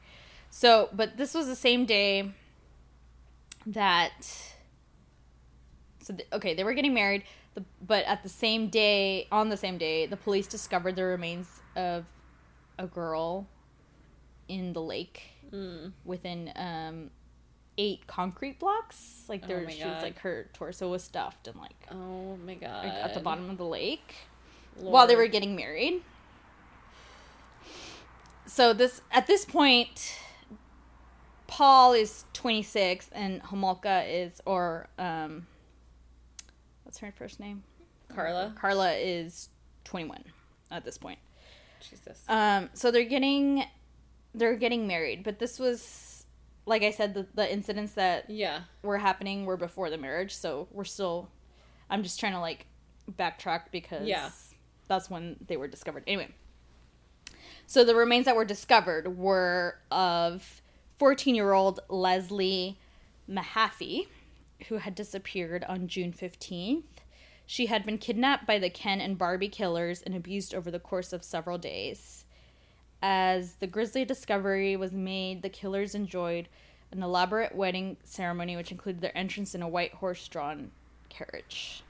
So, but this was the same day that, so the, okay, they were getting married, the, but at the same day, on the same day, the police discovered the remains of a girl in the lake mm. within um, eight concrete blocks. Like, there, oh she God. was, like, her torso was stuffed and, like, oh my God, like, at the bottom of the lake Lord. while they were getting married. So this, at this point, Paul is twenty-six and Homolka is, or, um, what's her first name? Karla. Karla is twenty-one at this point. Jesus. Um, so they're getting, they're getting married, but this was, like I said, the, the incidents that yeah. were happening were before the marriage, so we're still, I'm just trying to, like, backtrack because yeah. that's when they were discovered. Anyway. So the remains that were discovered were of fourteen-year-old Leslie Mahaffey, who had disappeared on June fifteenth. She had been kidnapped by the Ken and Barbie killers and abused over the course of several days. As the grisly discovery was made, the killers enjoyed an elaborate wedding ceremony, which included their entrance in a white horse-drawn carriage.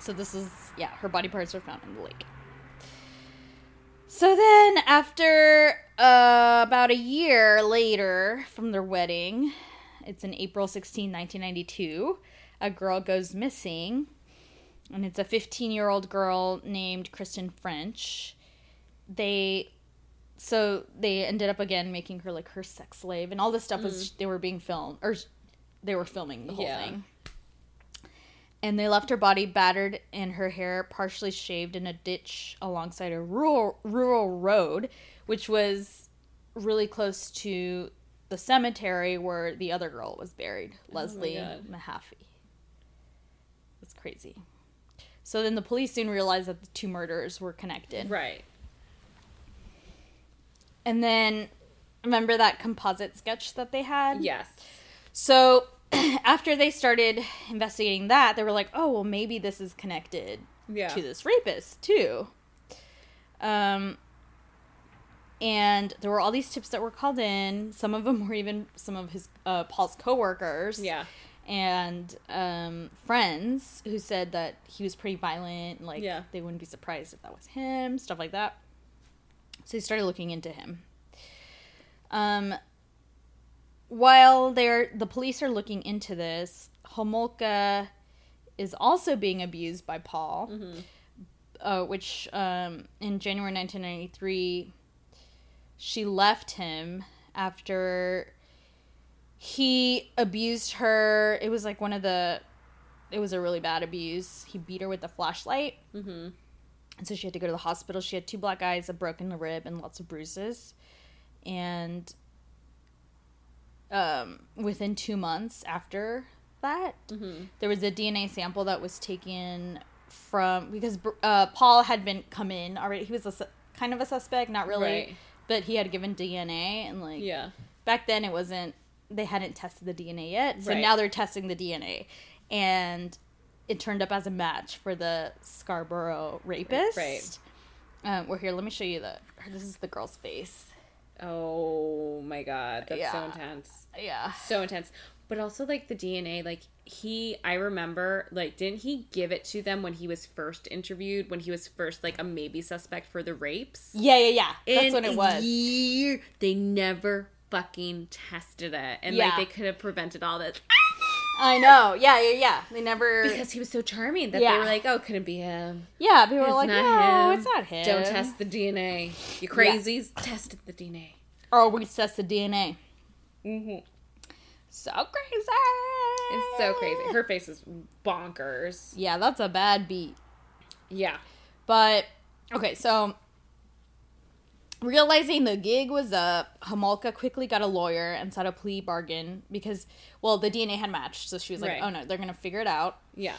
So this is, yeah, her body parts were found in the lake. So then, after uh, about a year later from their wedding, it's in April sixteenth, nineteen ninety-two, a girl goes missing, and it's a fifteen-year-old girl named Kristen French. They, so they ended up again making her, like, her sex slave, and all this stuff mm. was, they were being filmed, or they were filming the whole yeah. thing. And they left her body battered and her hair partially shaved in a ditch alongside a rural rural road, which was really close to the cemetery where the other girl was buried, Leslie oh Mahaffey. That's crazy. So then the police soon realized that the two murders were connected. Right. And then, remember that composite sketch that they had? Yes. So after they started investigating that, they were like, oh, well, maybe this is connected yeah. to this rapist, too. Um, and there were all these tips that were called in. Some of them were even some of his uh, Paul's coworkers yeah. and um, friends who said that he was pretty violent. Like, yeah. they wouldn't be surprised if that was him, stuff like that. So he started looking into him. Um... While they're, the police are looking into this, Homolka is also being abused by Paul, mm-hmm. uh, which um, in January nineteen ninety-three, she left him after he abused her. It was like one of the, it was a really bad abuse. He beat her with a flashlight. Mm-hmm. And so she had to go to the hospital. She had two black eyes, a broken rib, and lots of bruises. And Um, within two months after that, mm-hmm. there was a D N A sample that was taken from, because uh, Paul had been come in already. He was a su- kind of a suspect, not really, right. but he had given D N A, and like yeah. back then it wasn't, they hadn't tested the D N A yet, so right. now they're testing the D N A, and it turned up as a match for the Scarborough Rapist. Right. Um, well, here, let me show you the. This is the girl's face. Oh my God, that's yeah. so intense. Yeah. So intense. But also, like, the D N A, like, he, I remember, like, didn't he give it to them when he was first interviewed, when he was first, like, a maybe suspect for the rapes? Yeah, yeah, yeah. That's In what it was. Year, they never fucking tested it. And, yeah. like, they could have prevented all this. I know. Yeah, yeah, yeah. They never. Because he was so charming that yeah. they were like, oh, couldn't be him. Yeah, people it's were like, no, him. it's not him. Don't test the D N A. You crazies. Yeah. Test the D N A. Oh, we test the D N A. Mm-hmm. So crazy. It's so crazy. Her face is bonkers. Yeah, that's a bad beat. Yeah. But, okay, so Realizing the gig was up, Homolka quickly got a lawyer and sought a plea bargain because, well, the D N A had matched. So she was like, right. oh, no, they're going to figure it out. Yeah.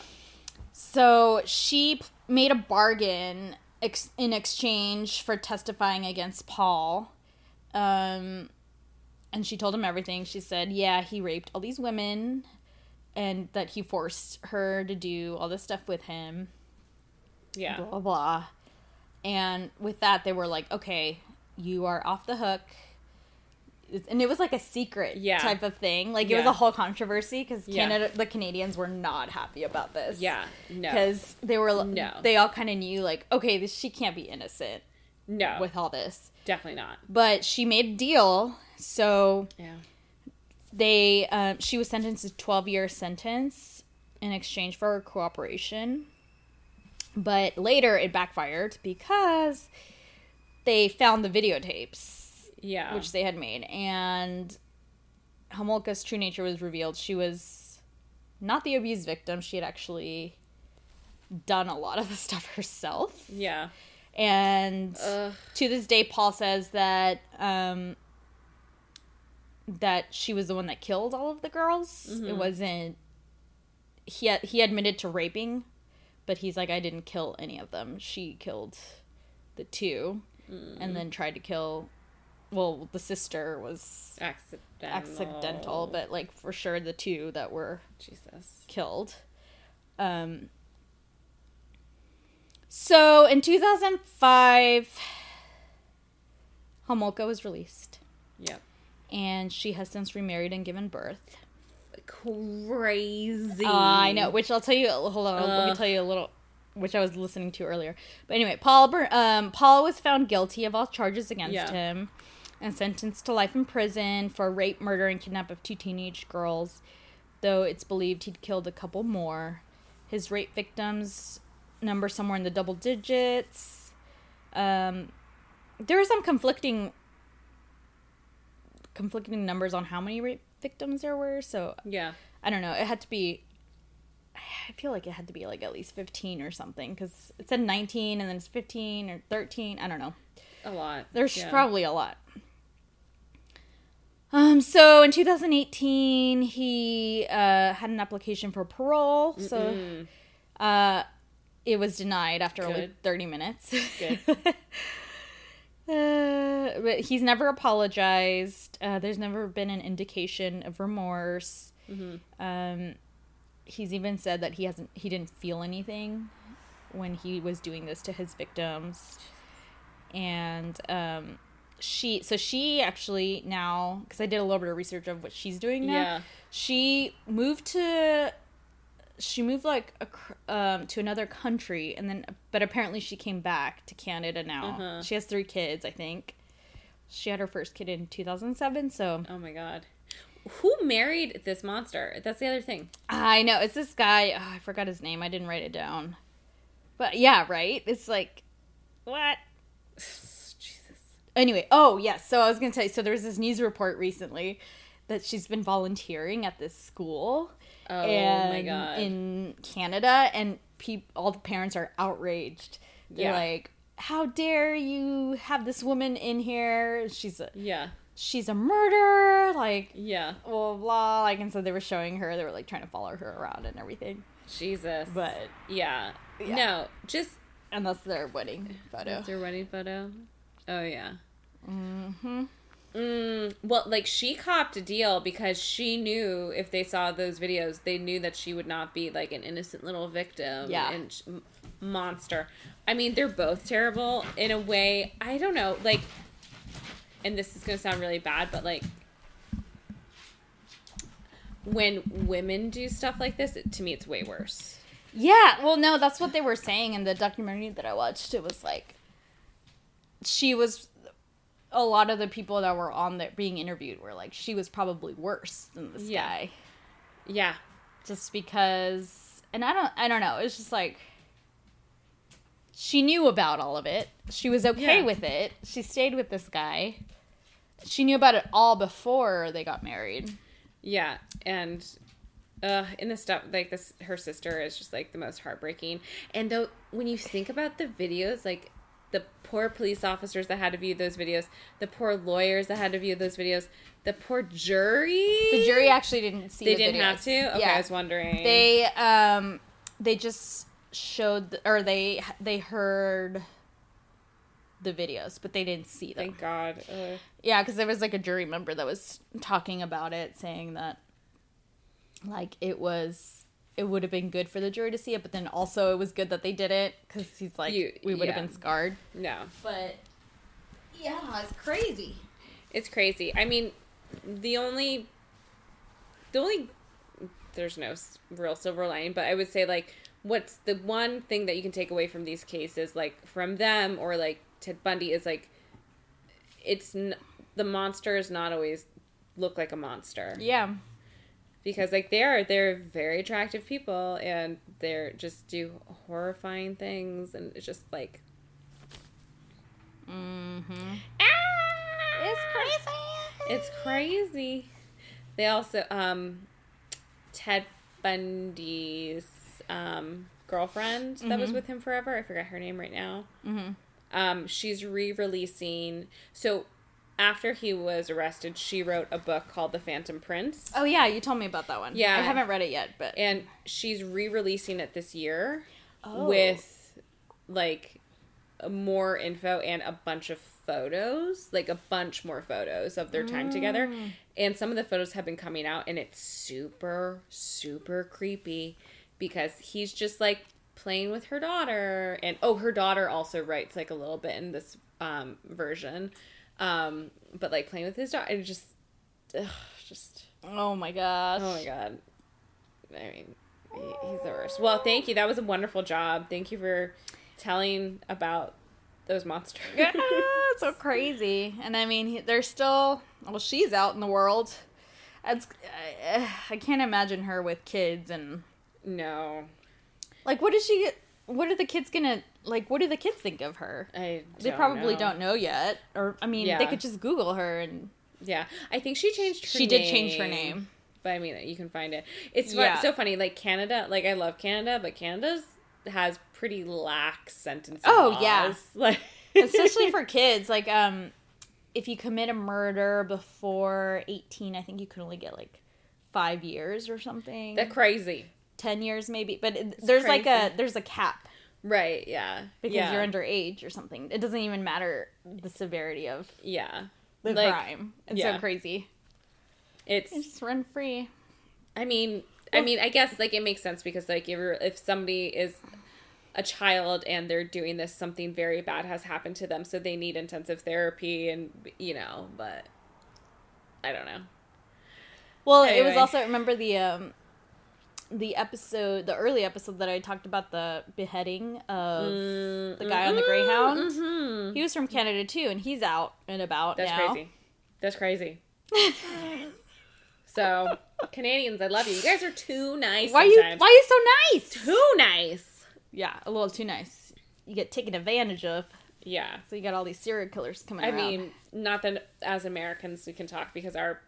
So she made a bargain ex- in exchange for testifying against Paul. Um, and she told him everything. She said, yeah, he raped all these women and that he forced her to do all this stuff with him. Yeah. Blah, blah, blah. And with that, they were like, okay, you are off the hook. And it was like a secret yeah. type of thing. Like, it yeah. was a whole controversy because Canada, yeah. the Canadians were not happy about this. Yeah, no. Because they were, no. they all kind of knew, like, okay, this, she can't be innocent. No. With all this. Definitely not. But she made a deal, so yeah. they, um, she was sentenced to a twelve-year sentence in exchange for her cooperation. But later, it backfired because they found the videotapes, yeah, which they had made, and Homolka's true nature was revealed. She was not the abuse victim. She had actually done a lot of the stuff herself. Yeah. And Ugh. to this day, Paul says that um, that she was the one that killed all of the girls. Mm-hmm. It wasn't... He had, he admitted to raping, but he's like, I didn't kill any of them. She killed the two mm. and then tried to kill... Well, the sister was... Accidental. Accidental, but, like, for sure the two that were... Jesus. ...killed. Um, so, in two thousand five, Homolka was released. Yep. And she has since remarried and given birth. Crazy. Uh, I know, which I'll tell you, hold on, uh, let me tell you a little, which I was listening to earlier. But anyway, Paul um, Paul was found guilty of all charges against yeah. him and sentenced to life in prison for rape, murder, and kidnap of two teenage girls, though it's believed he'd killed a couple more. His rape victims number somewhere in the double digits. Um, there were some conflicting conflicting numbers on how many rape victims there were, so yeah, I don't know. It had to be, I feel like it had to be like at least fifteen or something, because it said nineteen and then it's fifteen or thirteen. I don't know. A lot. There's yeah. probably a lot. Um. So in two thousand eighteen, he uh had an application for parole. Mm-mm. So, uh, it was denied after Good. only thirty minutes. Good. Uh, but he's never apologized. Uh, there's never been an indication of remorse. Mm-hmm. Um, he's even said that he hasn't. He didn't feel anything when he was doing this to his victims. And um, she, so she actually now, because I did a little bit of research of what she's doing now. Yeah. She moved to. She moved like a, um, to another country, and then, but apparently she came back to Canada now. Uh-huh. She has three kids, I think. She had her first kid in two thousand seven. So, oh my god, who married this monster? That's the other thing. I know, it's this guy. Oh, I forgot his name. I didn't write it down. But yeah, right. It's like, what? Jesus. Anyway, oh yes. Yeah, so I was gonna tell you. So there was this news report recently that she's been volunteering at this school. Oh, and my God. In Canada, and pe- all the parents are outraged. They're yeah. like, how dare you have this woman in here? She's a, yeah. she's a murderer, like, yeah. blah, blah. Like, and so they were showing her, they were, like, trying to follow her around and everything. Jesus. But, yeah. yeah. No, just... And that's their wedding photo. That's their wedding photo? Oh, yeah. Mm-hmm. Mm, well, like, she copped a deal because she knew if they saw those videos, they knew that she would not be, like, an innocent little victim. Yeah. And sh- monster. I mean, they're both terrible in a way. I don't know, like, and this is going to sound really bad, but, like, when women do stuff like this, it, to me, it's way worse. Yeah, well, no, that's what they were saying in the documentary that I watched. It was, like, she was... A lot of the people that were on that being interviewed were like, she was probably worse than this yeah. guy. Yeah. Just because, and I don't, I don't know. It's just like, she knew about all of it. She was okay yeah. with it. She stayed with this guy. She knew about it all before they got married. Yeah. And, uh, in the stuff, like this, her sister is just like the most heartbreaking. And though, when you think about the videos, like, the poor police officers that had to view those videos, the poor lawyers that had to view those videos, the poor jury. The jury actually didn't see. They the didn't videos. Have to. Okay, yeah. I was wondering. They um they just showed or they they heard the videos, but they didn't see them. Thank God. Ugh. Yeah, because there was like a jury member that was talking about it, saying that like it was. It would have been good for the jury to see it, but then also it was good that they did it because he's like, you, we would yeah. have been scarred. No. But, yeah, it's crazy. It's crazy. I mean, the only, the only, there's no real silver lining, but I would say, like, what's the one thing that you can take away from these cases, like, from them or, like, Ted Bundy is, like, it's, n- the monster is not always look like a monster. Yeah. Because, like, they are, they're very attractive people, and they're just do horrifying things, and it's just, like... Mm-hmm. Ah! It's crazy! It's crazy. They also, um, Ted Bundy's, um, girlfriend that mm-hmm. was with him forever, I forgot her name right now, mm-hmm. um, she's re-releasing, so... After he was arrested, she wrote a book called The Phantom Prince. Oh, yeah. You told me about that one. Yeah. I haven't read it yet, but... And she's re-releasing it this year oh. with, like, more info and a bunch of photos. Like, a bunch more photos of their time mm. together. And some of the photos have been coming out, and it's super, super creepy because he's just, like, playing with her daughter. And, oh, her daughter also writes, like, a little bit in this um, version. Um, but, like, playing with his daughter, and just, ugh, just... Oh, my gosh. Oh, my God. I mean, he, he's the worst. Well, thank you. That was a wonderful job. Thank you for telling about those monsters. Yeah, it's so crazy. And, I mean, they're still... Well, she's out in the world. It's, I, I can't imagine her with kids and... No. Like, what does she get... What are the kids gonna, like, what do the kids think of her? I don't They probably know. don't know yet. Or, I mean, yeah. they could just Google her and... Yeah. I think she changed her she name. She did change her name. But, I mean, you can find it. It's yeah. fun, so funny. Like, Canada, like, I love Canada, but Canada has pretty lax sentencing Oh, laws. yeah. Like... Especially for kids. Like, um, if you commit a murder before eighteen, I think you can only get, like, five years or something. That's crazy. Ten years maybe, but it, there's crazy. like a there's a cap, right? Yeah, because yeah. you're underage or something. It doesn't even matter the severity of yeah the like, crime. It's yeah. so crazy. It's you just run free. I mean, well, I mean, I guess like it makes sense because like if if somebody is a child and they're doing this, something very bad has happened to them, so they need intensive therapy and you know. But I don't know. Well, anyway. It was also remember the. Um, The episode, the early episode that I talked about the beheading of mm, the guy mm, on the Greyhound. Mm-hmm. He was from Canada too, and he's out and about That's now. Crazy. That's crazy. So, Canadians, I love you. You guys are too nice. Why sometimes. you? Why are you so nice? Too nice. Yeah, a little too nice. You get taken advantage of. Yeah. So you got all these serial killers coming. I around. mean, not that as Americans we can talk because our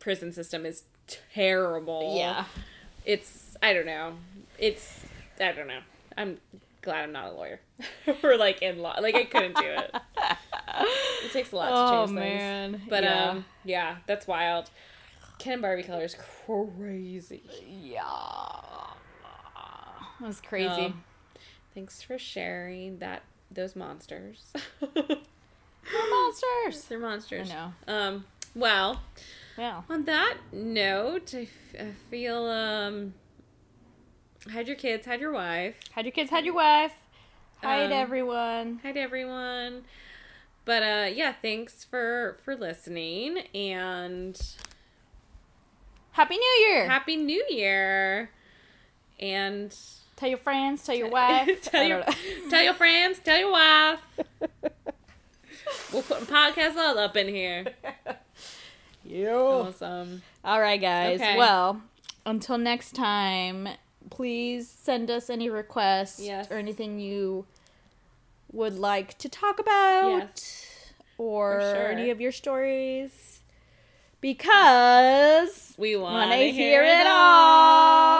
prison system is terrible. Yeah. It's, I don't know. It's, I don't know. I'm glad I'm not a lawyer. Or, like, in law. Like, I couldn't do it. It takes a lot oh, to change man. things. But, yeah. um, yeah, that's wild. Ken and Barbie Killers, crazy. Yeah. That was crazy. Um, thanks for sharing that, those monsters. They're monsters. They're monsters. I know. Um, well... Yeah. On that note, I, f- I feel, um, hide your kids, hide your wife. Hide your kids, hide your wife. Hide um, everyone. Hide everyone. But, uh, yeah, thanks for, for listening, and... Happy New Year! Happy New Year! And... Tell your friends, tell your t- wife. tell, your, tell your friends, tell your wife. We're putting podcasts all up in here. You. Awesome. All right, guys. Okay. Well, until next time, please send us any requests yes. or anything you would like to talk about yes. or sure. any of your stories because we want to hear, hear it all. all.